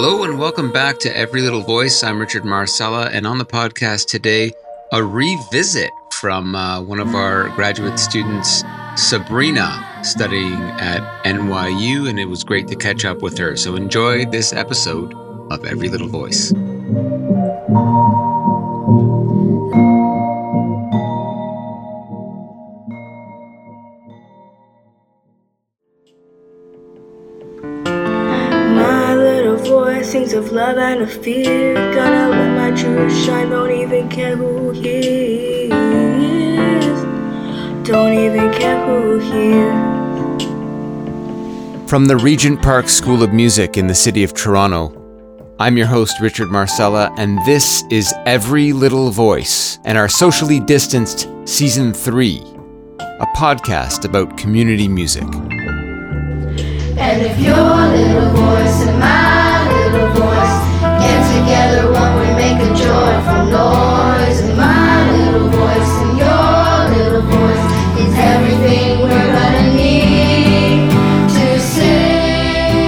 Hello and welcome back to Every Little Voice. I'm Richard Marcella, and on the podcast today, a revisit from one of our graduate students, Sabrina, studying at NYU, and it was great to catch up with her. So enjoy this episode of Every Little Voice. Things of love and of fear, gonna let my truth shine, don't even care who hears, don't even care who hears. From the Regent Park School of Music in the city of Toronto, I'm your host Richard Marcella, and this is Every Little Voice and our socially distanced Season 3, a podcast about community music. And if your little voice and my little voice get together, one we make a joy from noise. And my little voice and your little voice is everything we're gonna need to sing,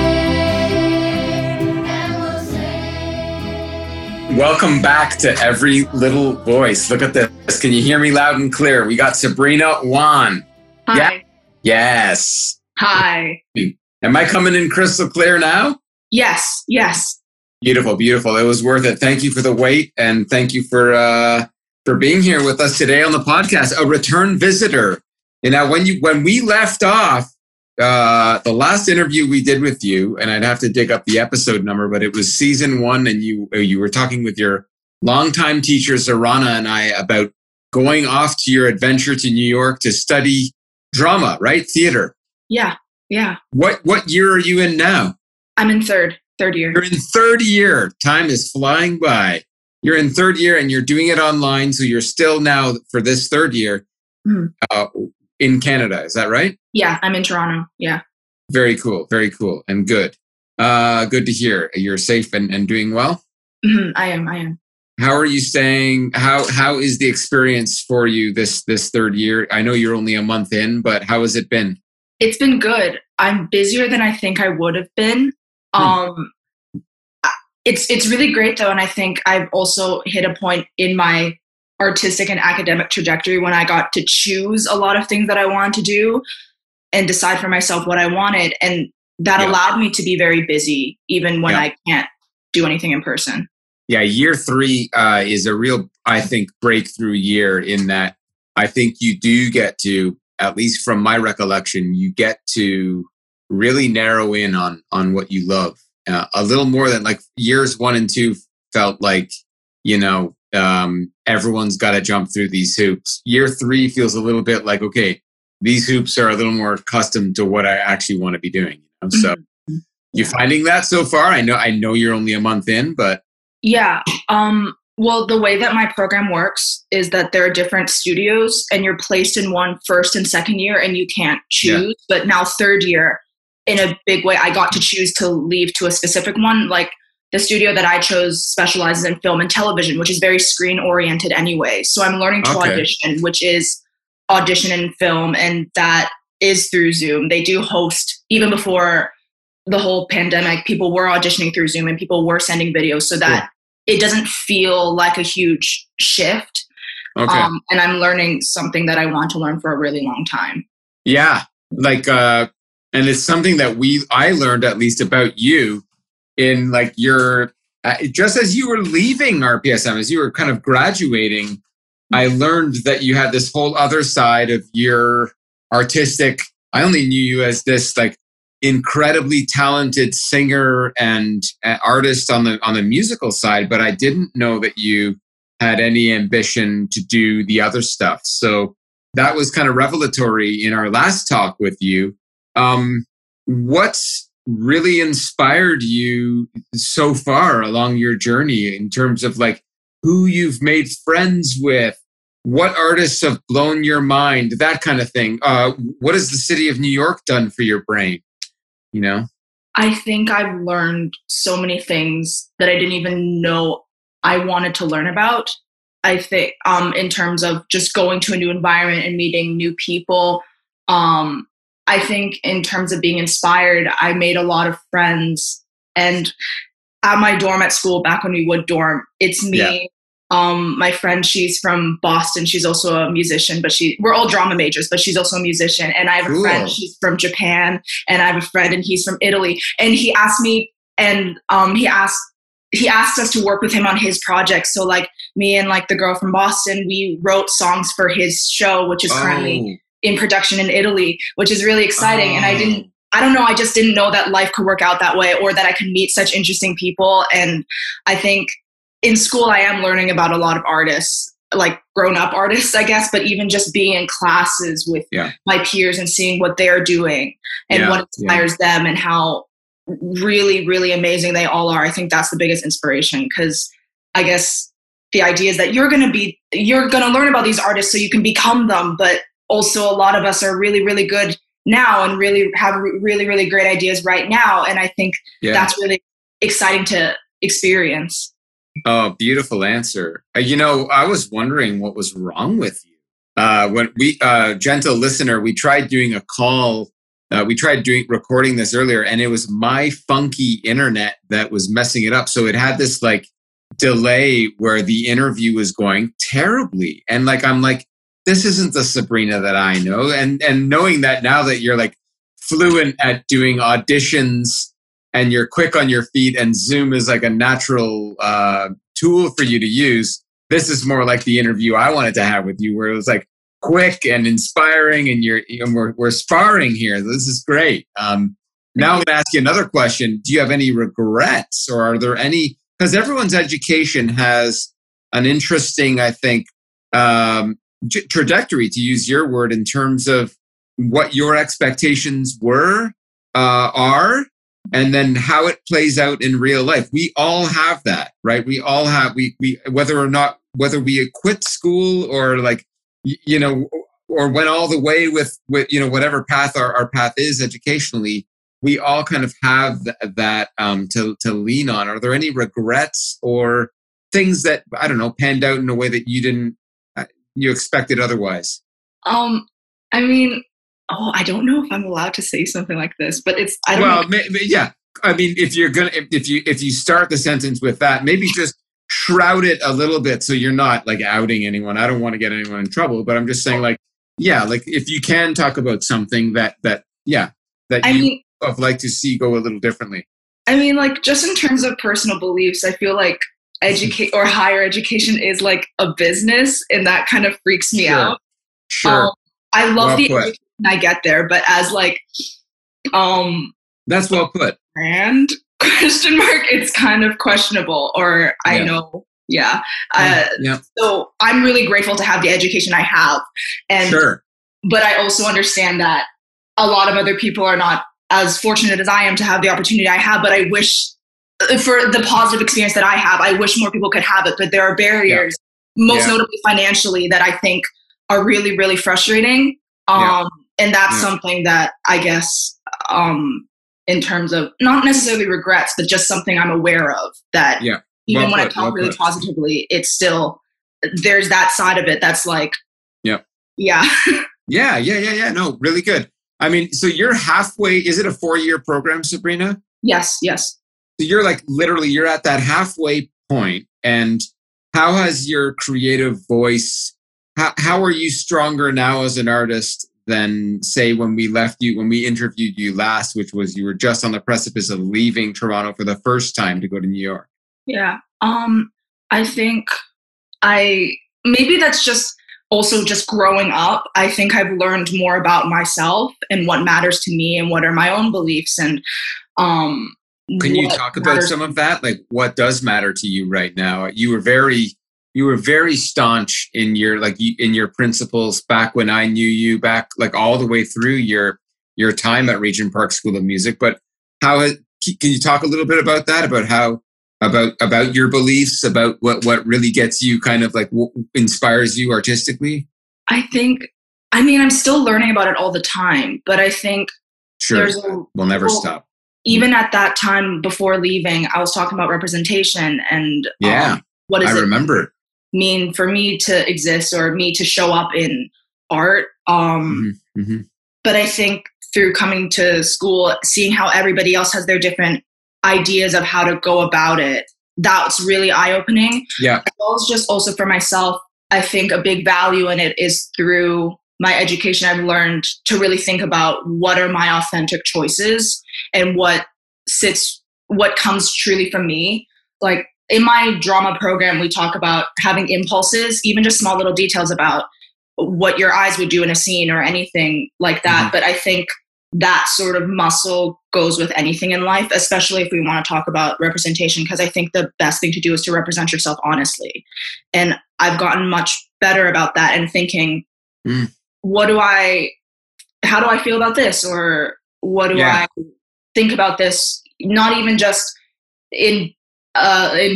and we'll sing. Welcome back to Every Little Voice. Look at this. Can you hear me loud and clear? We got Sabrina Juan. Hi. Yeah. Yes. Hi. Am I coming in crystal clear now? Yes, yes. Beautiful, beautiful. It was worth it. Thank you for the wait, and thank you for being here with us today on the podcast. A return visitor. You know, when we left off, the last interview we did with you, and I'd have to dig up the episode number, but it was Season 1, and you were talking with your longtime teacher Sarana and I about going off to your adventure to New York to study drama, right? Theater. Yeah. Yeah. What year are you in now? I'm in third year. You're in third year. Time is flying by. You're in third year and you're doing it online. So you're still now for this third year in Canada. Is that right? Yeah. I'm in Toronto. Yeah. Very cool. Very cool. And good. Good to hear. You're safe and doing well? Mm-hmm. I am. How are you staying? How is the experience for you this third year? I know you're only a month in, but how has it been? It's been good. I'm busier than I think I would have been. It's really great though, and I think I've also hit a point in my artistic and academic trajectory when I got to choose a lot of things that I wanted to do and decide for myself what I wanted, and that allowed me to be very busy even when I can't do anything in person. Yeah, year 3 is a real, I think, breakthrough year in that I think you do get to, at least from my recollection, you get to really narrow in on what you love a little more than like years 1 and 2 felt like, everyone's got to jump through these hoops. Year 3 feels a little bit like, okay, these hoops are a little more accustomed to what I actually want to be doing. So you finding that so far? I know you're only a month in, but. Yeah. Well, the way that my program works is that there are different studios and you're placed in one first and second year and you can't choose. Yeah. But now third year, in a big way, I got to choose to leave to a specific one. Like the studio that I chose specializes in film and television, which is very screen oriented anyway. So I'm learning to audition, which is audition in film. And that is through Zoom. They do host, even before the whole pandemic, people were auditioning through Zoom and people were sending videos so that it doesn't feel like a huge shift. Okay. And I'm learning something that I want to learn for a really long time. Yeah. Like, and it's something that I learned at least about you in like your, just as you were leaving RPSM, as you were kind of graduating, I learned that you had this whole other side of your artistic. I only knew you as this like incredibly talented singer and artist on the musical side, but I didn't know that you had any ambition to do the other stuff. So that was kind of revelatory in our last talk with you. What's really inspired you so far along your journey in terms of like who you've made friends with, what artists have blown your mind, that kind of thing? What has the city of New York done for your brain? I think I've learned so many things that I didn't even know I wanted to learn about. I think in terms of just going to a new environment and meeting new people. I think in terms of being inspired, I made a lot of friends. And at my dorm at school, back when we would dorm, it's me, my friend, she's from Boston. She's also a musician, but we're all drama majors, but she's also a musician. And I have a friend, she's from Japan, and I have a friend and he's from Italy. And he asked me, and he asked us to work with him on his project. So like me and like the girl from Boston, we wrote songs for his show, which is currently in production in Italy, which is really exciting. And I just didn't know that life could work out that way, or that I could meet such interesting people. And I think in school, I am learning about a lot of artists, like grown-up artists, I guess, but even just being in classes with my peers and seeing what they're doing and what inspires them and how really, really amazing they all are. I think that's the biggest inspiration, because I guess the idea is that you're going to learn about these artists so you can become them. But also a lot of us are really, really good now and really have really, really great ideas right now. And I think that's really exciting to experience. Oh, beautiful answer. You know, I was wondering what was wrong with you. When we, gentle listener, we tried doing a call. We tried recording this earlier, and it was my funky internet that was messing it up. So it had this like delay where the interview was going terribly. And like, I'm like, this isn't the Sabrina that I know. And knowing that now that you're like fluent at doing auditions and you're quick on your feet and Zoom is like a natural tool for you to use, this is more like the interview I wanted to have with you, where it was like quick and inspiring and we're sparring here. This is great. Now I'm going to ask you another question. Do you have any regrets, or are there any, because everyone's education has an interesting, I think, trajectory, to use your word, in terms of what your expectations are, and then how it plays out in real life. We all have that, right? We all have, we whether we quit school or like, you know, or went all the way with you know, whatever path our path is educationally, we all kind of have that to lean on. Are there any regrets or things that, I don't know, panned out in a way that you expected otherwise? I mean, I don't know if I'm allowed to say something like this, but it's, I don't know. Yeah. I mean, if you're going to, if you start the sentence with that, maybe just shroud it a little bit. So you're not like outing anyone. I don't want to get anyone in trouble, but I'm just saying like, yeah, like if you can talk about something that I mean, would like to see go a little differently. I mean, like just in terms of personal beliefs, I feel like educate or higher education is like a business, and that kind of freaks me out. Sure. I love the education I get there, but as like that's well put. And question mark, it's kind of questionable, or I know. Yeah. So I'm really grateful to have the education I have. And but I also understand that a lot of other people are not as fortunate as I am to have the opportunity I have, but I wish, for the positive experience that I have, I wish more people could have it, but there are barriers, most notably financially, that I think are really, really frustrating. And that's something that I guess, in terms of not necessarily regrets, but just something I'm aware of, that even when I talk really positively, it's still, there's that side of it that's like, No, really good. I mean, so you're halfway, is it a 4-year program, Sabrina? Yes. So you're like, literally, you're at that halfway point. And how has your creative voice, how are you stronger now as an artist than, say, when we left you, when we interviewed you last, which was you were just on the precipice of leaving Toronto for the first time to go to New York? Yeah. I think maybe that's just also just growing up. I think I've learned more about myself and what matters to me and what are my own beliefs. And, can you talk about some of that? Like, what does matter to you right now? You were very staunch in your, like, in your principles back when I knew you, back like all the way through your time at Regent Park School of Music. But how can you talk a little bit about that? About how, about your beliefs, about what really gets you, kind of like what inspires you artistically? I think, I mean, I'm still learning about it all the time, but I think we'll never stop. Even at that time before leaving, I was talking about representation and what does it mean for me to exist or me to show up in art. But I think through coming to school, seeing how everybody else has their different ideas of how to go about it. That's really eye-opening. Yeah. As well as just also for myself, I think a big value in it is through my education, I've learned to really think about what are my authentic choices and what comes truly from me. Like in my drama program, we talk about having impulses, even just small little details about what your eyes would do in a scene or anything like that. Mm-hmm. But I think that sort of muscle goes with anything in life, especially if we want to talk about representation, because I think the best thing to do is to represent yourself honestly. And I've gotten much better about that and thinking, how do I feel about this? Or what do I think about this? Not even just in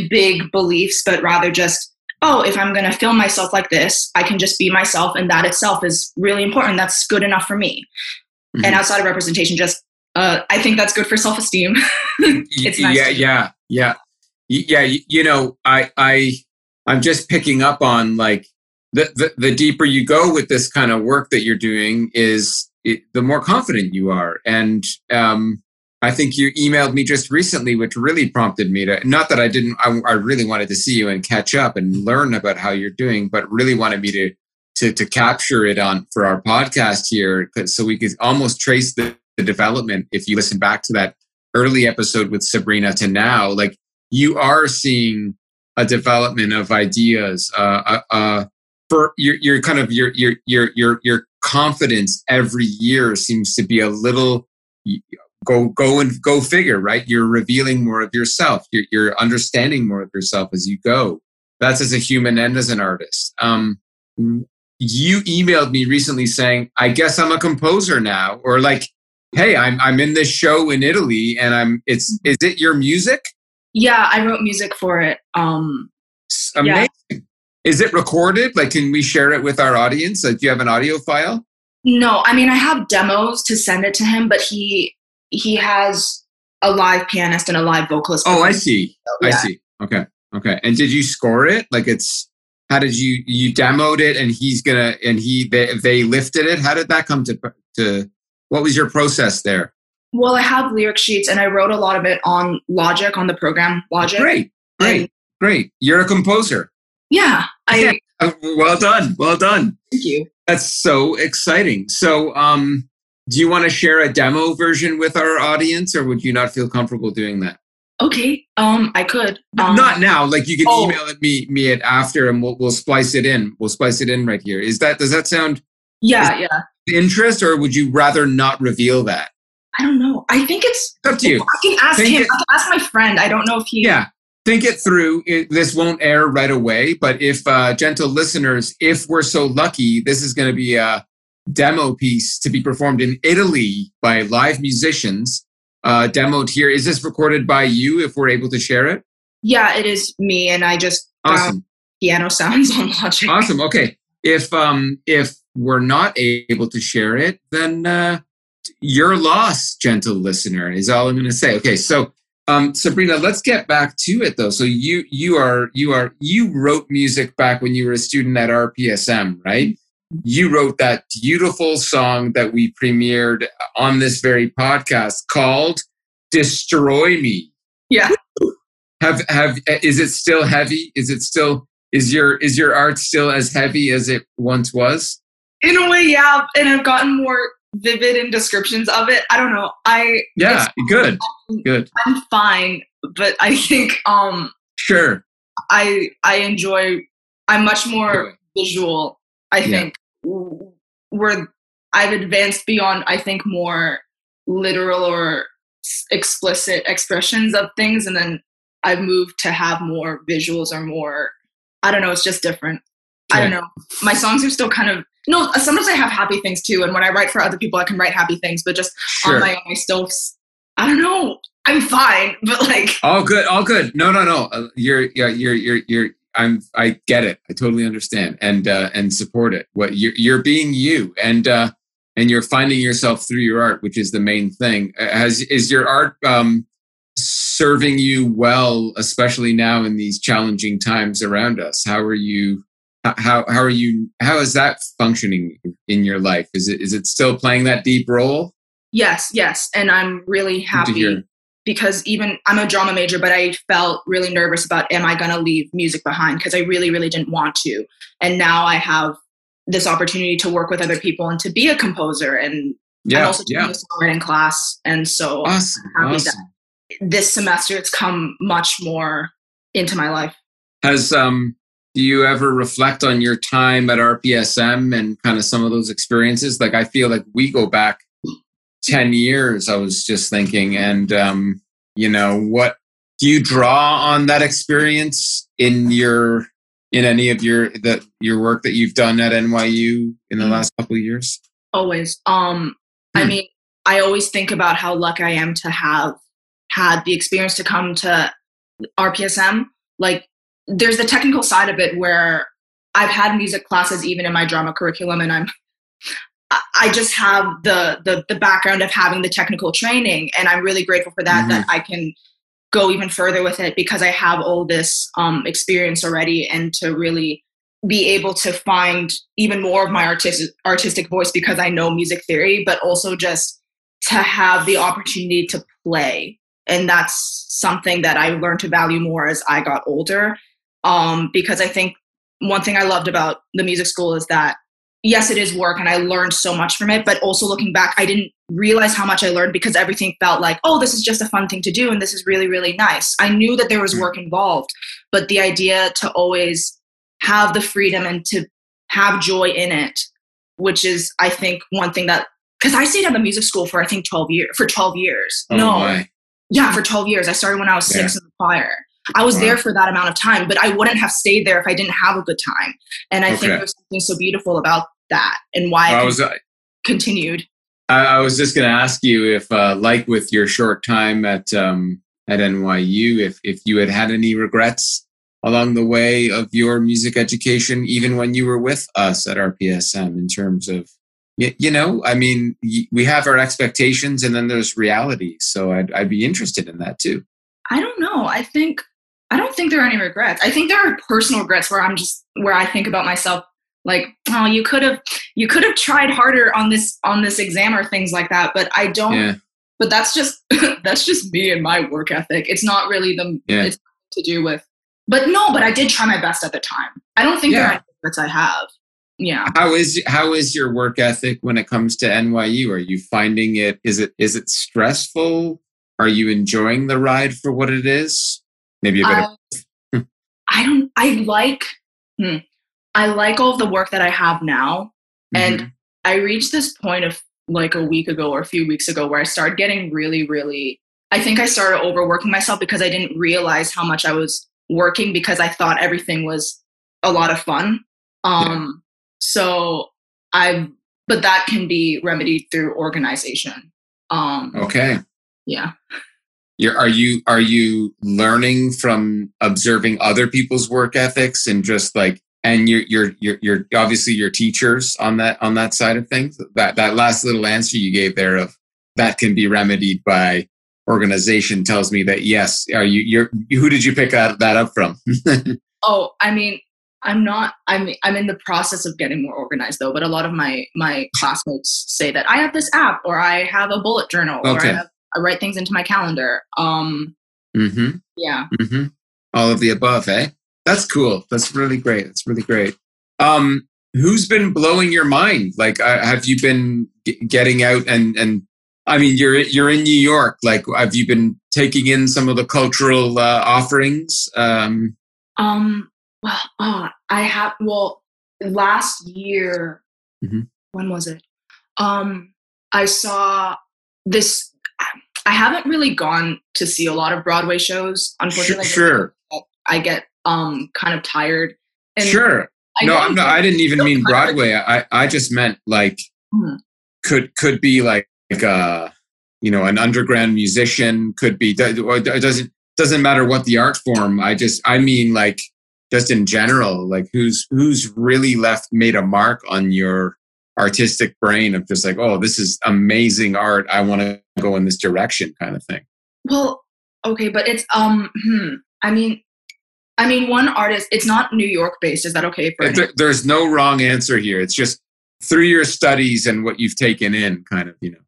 big beliefs, but rather just, oh, if I'm going to film myself like this, I can just be myself. And that itself is really important. That's good enough for me. Mm-hmm. And outside of representation, just, I think that's good for self-esteem. It's nice. Yeah. You know, I'm just picking up on like, The deeper you go with this kind of work that you're doing the more confident you are. And I think you emailed me just recently, which really prompted me to, not that I didn't, I really wanted to see you and catch up and learn about how you're doing, but really wanted me to capture it for our podcast here. So we could almost trace the development. If you listen back to that early episode with Sabrina to now, like you are seeing a development of ideas, for your kind of your confidence every year seems to be a little go figure, right? You're revealing more of yourself. You're understanding more of yourself as you go. That's as a human and as an artist. You emailed me recently saying, "I guess I'm a composer now," or like, "Hey, I'm in this show in Italy, and is it your music?" Yeah, I wrote music for it. Amazing. Yeah. Is it recorded? Like, can we share it with our audience? Like, do you have an audio file? No, I mean, I have demos to send it to him, but he has a live pianist and a live vocalist. Oh, I see. So, yeah. I see. Okay. And did you score it? Like, how did you demoed it and they lifted it? How did that come to what was your process there? Well, I have lyric sheets and I wrote a lot of it on Logic, on the program Logic. Great. You're a composer. Yeah. Well done. Thank you. That's so exciting. So, do you want to share a demo version with our audience, or would you not feel comfortable doing that? Okay. I could. Not now. Like you can email it me at after, and we'll splice it in. We'll splice it in right here. Does that sound? Yeah. Interest, or would you rather not reveal that? I don't know. I think it's up to you. I can ask him. I can ask my friend. I don't know if he. Yeah. Think it through. This won't air right away, but if gentle listeners, if we're so lucky, this is going to be a demo piece to be performed in Italy by live musicians, demoed here. Is this recorded by you if we're able to share it? Yeah, it is me, and I just piano sounds on Logic. Awesome, okay. If we're not able to share it, then you're lost, gentle listener, is all I'm going to say. Okay, so... Sabrina, let's get back to it though. So you wrote music back when you were a student at RPSM, right? You wrote that beautiful song that we premiered on this very podcast called "Destroy Me." Yeah. Is it still heavy? Is your art still as heavy as it once was? In a way, yeah. And I've gotten more vivid in descriptions of it. I don't know. Good. I'm fine, but I think sure. I'm much more visual. I think I've advanced beyond. I think more literal or explicit expressions of things, and then I've moved to have more visuals or more. I don't know. It's just different. Sure. I don't know. My songs are still kind of. No, sometimes I have happy things too. And when I write for other people, I can write happy things, but just on my own, I still, I don't know. I'm fine, but like. All good. No. I get it. I totally understand and support it. What you're being you and you're finding yourself through your art, which is the main thing. Is your art serving you well, especially now in these challenging times around us? How is that functioning in your life? Is it still playing that deep role? Yes, and I'm really happy because even I'm a drama major, but I felt really nervous about, am I going to leave music behind? Because I really, really didn't want to. And now I have this opportunity to work with other people and to be a composer. And I'm also doing this songwriting class. And so I'm happy that this semester it's come much more into my life. Has do you ever reflect on your time at RPSM and kind of some of those experiences? Like, I feel like we go back 10 years, I was just thinking, and you know, what do you draw on that experience in your in any of your work that you've done at NYU in the last couple of years? Always. I mean, I always think about how lucky I am to have had the experience to come to RPSM. Like, there's the technical side of it where I've had music classes even in my drama curriculum, and I just have the background of having the technical training, and I'm really grateful for that, that I can go even further with it because I have all this experience already, and to really be able to find even more of my artistic voice because I know music theory, but also just to have the opportunity to play. And that's something that I learned to value more as I got older, because I think one thing I loved about the music school is that, yes, it is work and I learned so much from it, but also looking back, I didn't realize how much I learned because everything felt like, oh, this is just a fun thing to do and this is really, really nice. I knew that there was work involved, but the idea to always have the freedom and to have joy in it, which is, I think, one thing that, because I stayed at the music school for, I think, 12 years. Oh, no. My. Yeah, for 12 years. I started when I was 6 in the choir. I was there for that amount of time, but I wouldn't have stayed there if I didn't have a good time. And I think there's something so beautiful about that, and why I continued. I was just going to ask you if, like with your short time at NYU, if you had had any regrets along the way of your music education, even when you were with us at RPSM, in terms of, you know, I mean, we have our expectations and then there's reality. So I'd be interested in that too. I don't know. I don't think there are any regrets. I think there are personal regrets where I think about myself like, oh, you could have tried harder on this exam or things like that. But I don't. Yeah. But that's just me and my work ethic. It's not really it's to do with. But no, but I did try my best at the time. I don't think there are any regrets I have. Yeah. How is your work ethic when it comes to NYU? Are you finding it? Is it stressful? Are you enjoying the ride for what it is? Maybe a bit of... I like all of the work that I have now. And I reached this point of like a few weeks ago where I started getting really, really... I think I started overworking myself because I didn't realize how much I was working because I thought everything was a lot of fun. But that can be remedied through organization. Okay. Yeah. Are you learning from observing other people's work ethics and just like, and you're obviously your teachers on that side of things? That last little answer you gave there of that can be remedied by organization tells me that yes. Who did you pick that up from? Oh, I mean, I'm in the process of getting more organized though, but a lot of my classmates say that I have this app or I have a bullet journal or I write things into my calendar. Yeah. Mm-hmm. All of the above, eh? That's cool. That's really great. That's really great. Who's been blowing your mind? Like, have you been getting out and I mean, you're in New York. Like, have you been taking in some of the cultural offerings? Last year, when was it? I saw this... I haven't really gone to see a lot of Broadway shows, unfortunately. Sure. I get kind of tired. And sure. I didn't even mean Broadway. I just meant like could be like you know, an underground musician, could be. It doesn't matter what the art form. I mean like just in general, like who's really made a mark on your artistic brain of just like, oh, this is amazing art. I want to go in this direction, kind of thing. Well, okay, but it's I mean, one artist. It's not New York based. Is that okay? There's no wrong answer here. It's just through your studies and what you've taken in, kind of, you know.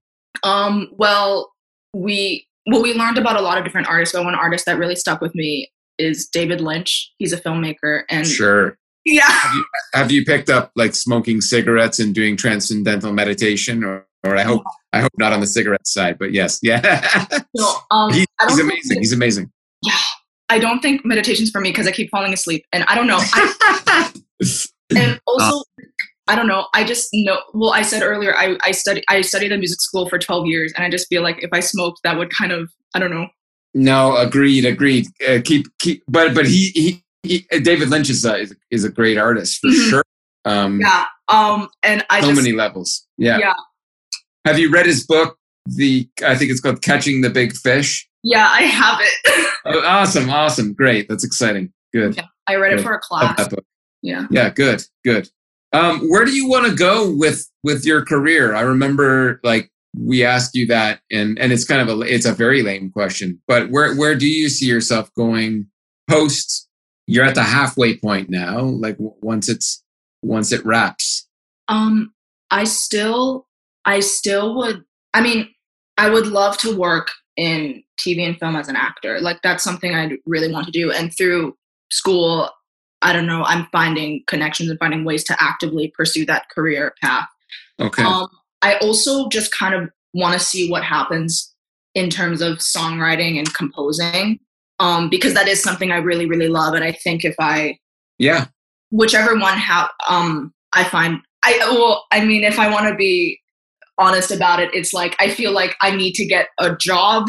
Well, we well, we learned about a lot of different artists, but one artist that really stuck with me is David Lynch. He's a filmmaker. And sure. Yeah. Have you picked up like smoking cigarettes and doing transcendental meditation, or I hope not on the cigarette side, but yes. Yeah. So, he's amazing. He's amazing. Yeah. I don't think meditation's for me because I keep falling asleep, and I don't know. And also, I don't know. I just know. Well, I said earlier, I studied at music school for 12 years, and I just feel like if I smoked, that would kind of, I don't know. No, agreed. But David Lynch is a great artist for sure. And I so just, many levels. Yeah. Yeah. Have you read his book? I think it's called Catching the Big Fish. Yeah, I have it. Oh, awesome. Great. That's exciting. Good. Yeah, I read it for a class. Love that book. Yeah. Yeah. Good. Where do you want to go with your career? I remember like we asked you that, and it's kind of it's a very lame question, but where do you see yourself going post? You're at the halfway point now. Like once it wraps. I would love to work in TV and film as an actor. Like that's something I really want to do. And through school, I don't know, I'm finding connections and finding ways to actively pursue that career path. Okay. I also just kind of want to see what happens in terms of songwriting and composing, because that is something I really, really love. And I think whichever one if I want to be honest about it, it's like, I feel like I need to get a job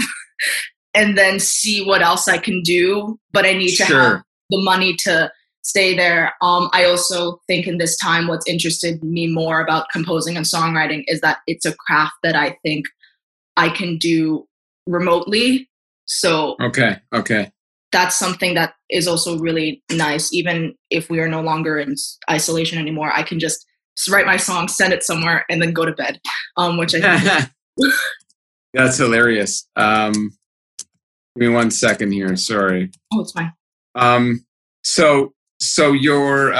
and then see what else I can do, but I need to have the money to stay there. I also think in this time, what's interested me more about composing and songwriting is that it's a craft that I think I can do remotely. So okay. That's something that is also really nice. Even if we are no longer in isolation anymore, I can just write my song, send it somewhere, and then go to bed, which I think that's hilarious. Give me one second here. Sorry. Oh, it's fine. So you're,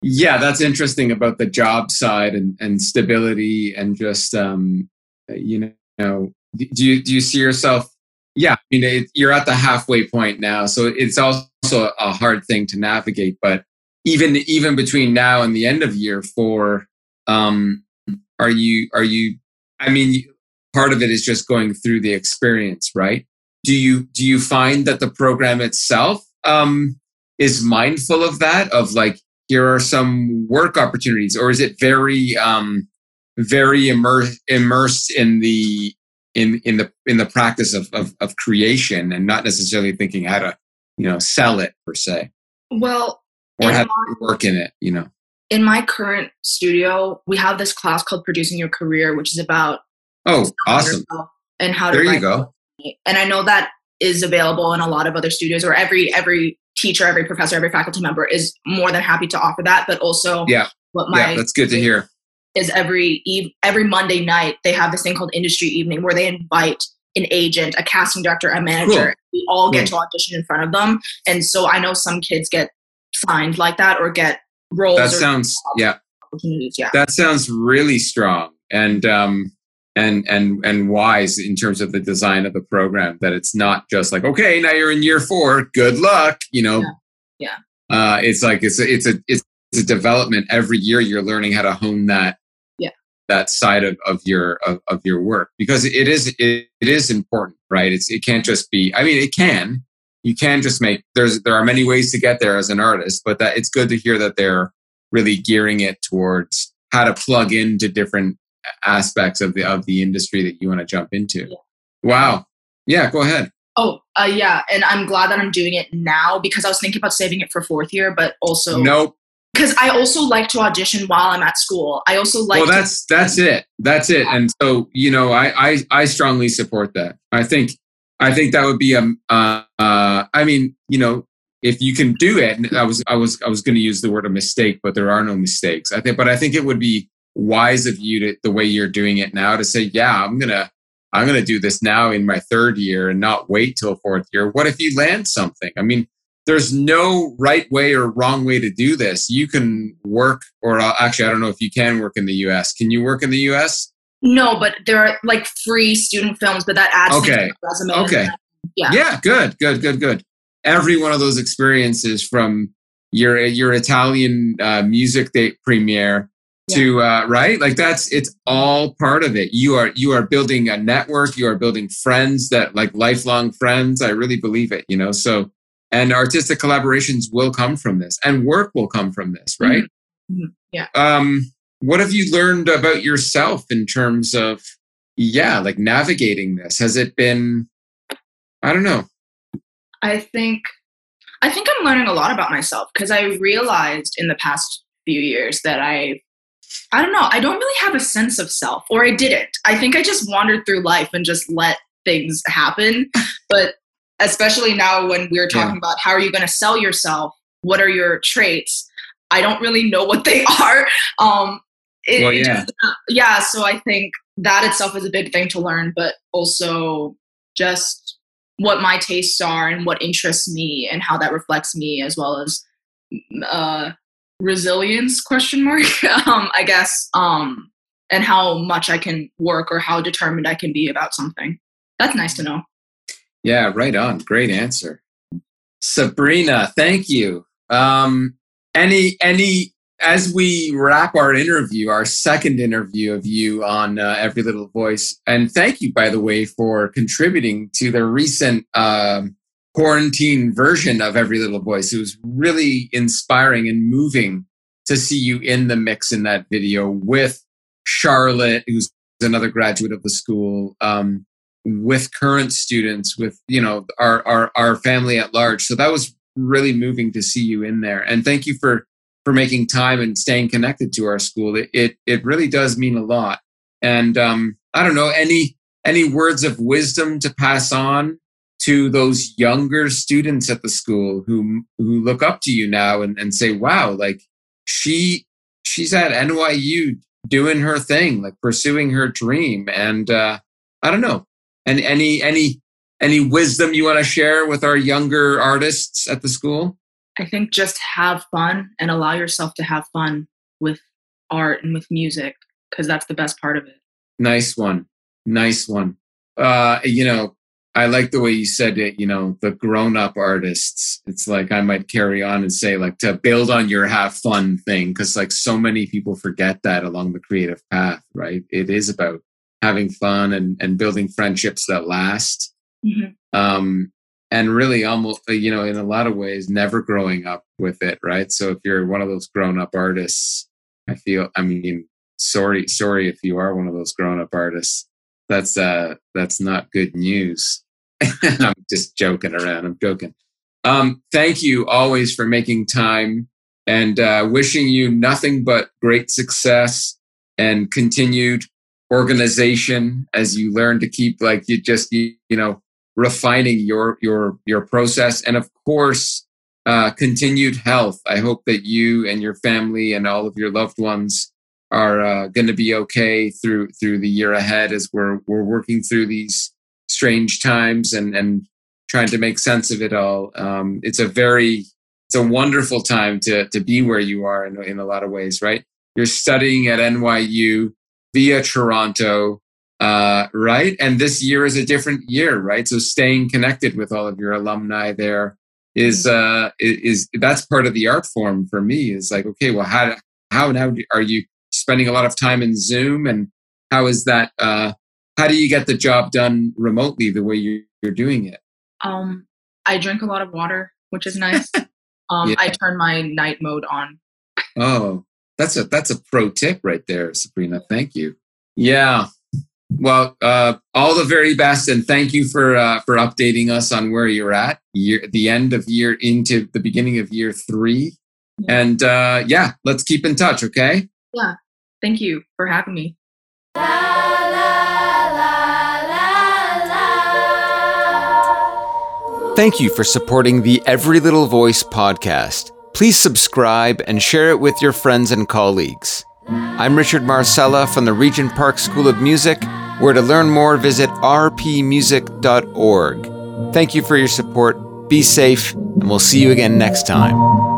that's interesting about the job side and stability and just, do you see yourself? Yeah. I mean, you're at the halfway point now, so it's also a hard thing to navigate, but even between now and the end of year four, part of it is just going through the experience, right? Do you find that the program itself, is mindful of that, of like, here are some work opportunities, or is it very, very immersed in the practice of creation and not necessarily thinking how to, sell it per se? Well, or have to work in it, In my current studio, we have this class called Producing Your Career, which is about awesome and how to there you go. And I know that is available in a lot of other studios, or every teacher, every professor, every faculty member is more than happy to offer that. But also, that's good to hear. Is every Monday night they have this thing called Industry Evening where they invite an agent, a casting director, a manager. Cool. We all get to audition in front of them, and so I know some kids get signed like that or get roles. That sounds opportunities. Yeah, that sounds really strong and wise in terms of the design of the program, that it's not just like, okay, now you're in year four, good luck, Yeah. It's like, it's a development every year. You're learning how to hone that side of your work, because it is important, right? It can't just be, you can just make, there are many ways to get there as an artist, but that it's good to hear that they're really gearing it towards how to plug into different aspects of the industry that you want to jump into. Yeah. Wow. Yeah, go ahead. And I'm glad that I'm doing it now, because I was thinking about saving it for fourth year, but also nope. Because I also like to audition while I'm at school. I also like That's it. And so, I strongly support that. I think that would be if you can do it, and I was going to use the word a mistake, but there are no mistakes. I think it would be wise of you to, the way you're doing it now, to say, I'm going to do this now in my third year and not wait till fourth year. What if you land something? There's no right way or wrong way to do this. You can work, or actually, I don't know if you can work in the US. Can you work in the US? No, but there are like free student films, but that adds to the resume. Okay. Yeah. Yeah. Good. Every one of those experiences, from your Italian music premiere to right, like it's all part of it. You are building a network. You are building friends that like lifelong friends. I really believe it. You know, so and artistic collaborations will come from this, and work will come from this, right? Mm-hmm. Yeah. What have you learned about yourself in terms of, like navigating this? Has it been, I don't know. I think I'm learning a lot about myself, because I realized in the past few years that I don't know, I don't really have a sense of self, or I didn't. I think I just wandered through life and just let things happen. But especially now when we're talking about how are you going to sell yourself? What are your traits? I don't really know what they are. So I think that itself is a big thing to learn, but also just what my tastes are and what interests me and how that reflects me, as well as resilience ? I guess, and how much I can work or how determined I can be about something. That's nice to know. Yeah, right on. Great answer. Sabrina, thank you. As we wrap our second interview of you on Every Little Voice, and thank you, by the way, for contributing to the recent quarantine version of Every Little Voice. It was really inspiring and moving to see you in the mix in that video with Charlotte, who's another graduate of the school, with current students, with, you know, our family at large. So that was really moving to see you in there. And thank you for making time and staying connected to our school. It really does mean a lot. And I don't know, any words of wisdom to pass on to those younger students at the school who look up to you now and say, wow, like she's at NYU doing her thing, like pursuing her dream. And I don't know. And any wisdom you want to share with our younger artists at the school? I think just have fun and allow yourself to have fun with art and with music, because that's the best part of it. Nice one. I like the way you said it, the grown-up artists. It's like I might carry on and say, like, to build on your have fun thing, because like so many people forget that along the creative path, right? It is about having fun and building friendships that last. Mm-hmm. And really almost, in a lot of ways, never growing up with it, right? So if you're one of those grown-up artists, sorry if you are one of those grown-up artists, that's not good news. I'm just joking around. Thank you always for making time, and wishing you nothing but great success and continued organization as you learn to keep, like, refining your process, and of course, continued health. I hope that you and your family and all of your loved ones are going to be okay through the year ahead, as we're working through these strange times and trying to make sense of it all. It's a wonderful time to be where you are in a lot of ways, right? You're studying at NYU via Toronto. Right. And this year is a different year, right? So staying connected with all of your alumni there is that's part of the art form for me, is like, okay, well, how now are you spending a lot of time in Zoom, and how is that, how do you get the job done remotely the way you're doing it? I drink a lot of water, which is nice. I turn my night mode on. Oh, that's a pro tip right there, Sabrina. Thank you. Yeah. Well, all the very best, and thank you for updating us on where you're at. The end of year into the beginning of year 3, and let's keep in touch, okay? Yeah, thank you for having me. La, la, la, la, la. Thank you for supporting the Every Little Voice podcast. Please subscribe and share it with your friends and colleagues. I'm Richard Marcella from the Regent Park School of Music, where to learn more, visit rpmusic.org. Thank you for your support. Be safe, and we'll see you again next time.